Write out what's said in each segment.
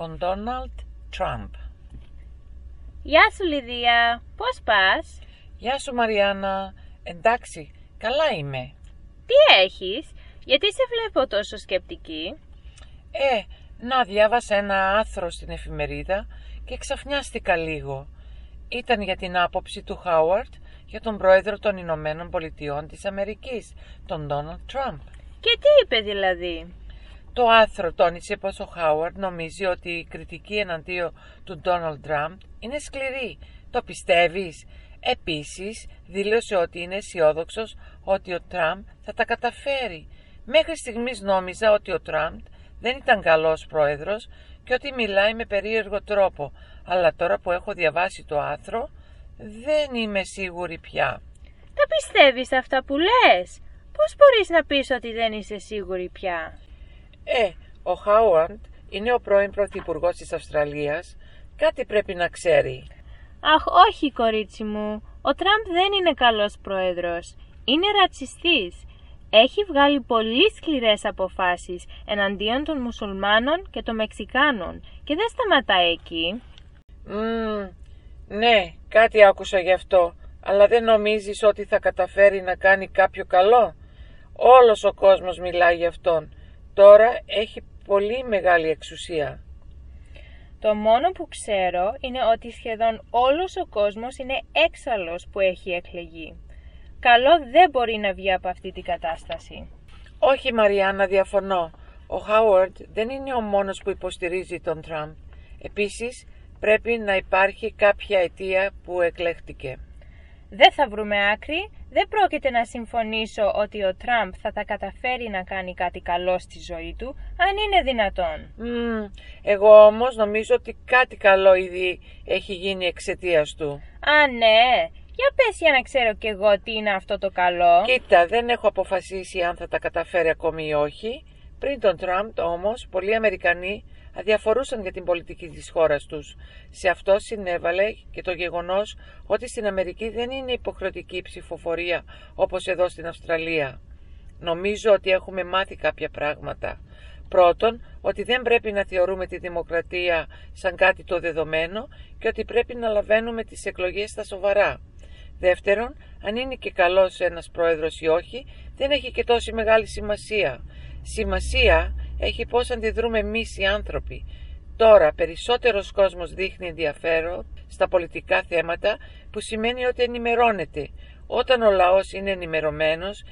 τον Donald Trump. Γεια σου Λιδία, πώς πας? Γεια σου Μαριάννα, εντάξει, καλά είμαι. Τι έχεις, γιατί σε βλέπω τόσο σκεπτική? Να διάβασα ένα άρθρο στην εφημερίδα και ξαφνιάστηκα λίγο. Ήταν για την άποψη του Χάουαρντ για τον πρόεδρο των Ηνωμένων Πολιτειών της Αμερικής, τον Donald Trump. Και τι είπε δηλαδή? Το άρθρο τόνισε πως ο Χάουαρντ νομίζει ότι η κριτική εναντίον του Donald Trump είναι σκληρή. Το πιστεύεις? Επίσης δήλωσε ότι είναι αισιόδοξος ότι ο Τραμπ θα τα καταφέρει. Μέχρι στιγμής νόμιζα ότι ο Τραμπ δεν ήταν καλός πρόεδρος και ότι μιλάει με περίεργο τρόπο, αλλά τώρα που έχω διαβάσει το άρθρο δεν είμαι σίγουρη πια. Τα πιστεύεις αυτά που λες? Πώς μπορείς να πεις ότι δεν είσαι σίγουρη πια? Ο Χάουαρντ είναι ο πρώην πρωθυπουργός της Αυστραλίας, κάτι πρέπει να ξέρει. Αχ όχι κορίτσι μου, ο Τραμπ δεν είναι καλός πρόεδρος, είναι ρατσιστής. Έχει βγάλει πολύ σκληρές αποφάσεις εναντίον των μουσουλμάνων και των Μεξικάνων και δεν σταματάει εκεί. Ναι, κάτι άκουσα γι' αυτό, αλλά δεν νομίζεις ότι θα καταφέρει να κάνει κάποιο καλό? Όλος ο κόσμος μιλάει γι' αυτόν, τώρα έχει πολύ μεγάλη εξουσία. Το μόνο που ξέρω είναι ότι σχεδόν όλος ο κόσμος είναι έξαλλος που έχει εκλεγεί. Καλό δεν μπορεί να βγει από αυτή την κατάσταση. Όχι Μαριάννα, διαφωνώ. Ο Χάουαρντ δεν είναι ο μόνος που υποστηρίζει τον Τραμπ. Επίσης πρέπει να υπάρχει κάποια αιτία που εκλέχτηκε. Δεν θα βρούμε άκρη. Δεν πρόκειται να συμφωνήσω ότι ο Τραμπ θα τα καταφέρει να κάνει κάτι καλό στη ζωή του, αν είναι δυνατόν. Εγώ όμως νομίζω ότι κάτι καλό ήδη έχει γίνει εξαιτίας του. Α, ναι. Για πες για να ξέρω κι εγώ τι είναι αυτό το καλό. Κοίτα, δεν έχω αποφασίσει αν θα τα καταφέρει ακόμη ή όχι. Πριν τον Τραμπ όμως, πολλοί Αμερικανοί αδιαφορούσαν για την πολιτική της χώρας τους. Σε αυτό συνέβαλε και το γεγονός ότι στην Αμερική δεν είναι υποχρεωτική ψηφοφορία όπως εδώ στην Αυστραλία. Νομίζω ότι έχουμε μάθει κάποια πράγματα. Πρώτον, ότι δεν πρέπει να θεωρούμε τη δημοκρατία σαν κάτι το δεδομένο και ότι πρέπει να λαμβάνουμε τις εκλογές στα σοβαρά. Δεύτερον, αν είναι και καλός ένας πρόεδρος ή όχι, δεν έχει και τόση μεγάλη σημασία. Σημασία έχει πώς αντιδρούμε εμείς οι άνθρωποι. Τώρα περισσότερος κόσμος δείχνει ενδιαφέρον στα πολιτικά θέματα, που σημαίνει ότι ενημερώνεται. Όταν ο λαός είναι ενημερωμένος,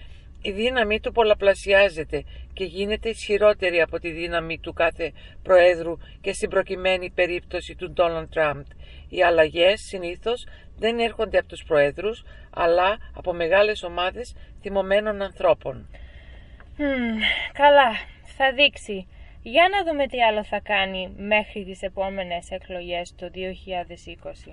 η δύναμη του πολλαπλασιάζεται και γίνεται ισχυρότερη από τη δύναμη του κάθε προέδρου και στην προκειμένη περίπτωση του Ντόναλντ Τραμπ. Οι αλλαγές συνήθως δεν έρχονται από τους προέδρους, αλλά από μεγάλες ομάδες θυμωμένων ανθρώπων. Καλά, θα δείξει. Για να δούμε τι άλλο θα κάνει μέχρι τις επόμενες εκλογές το 2020.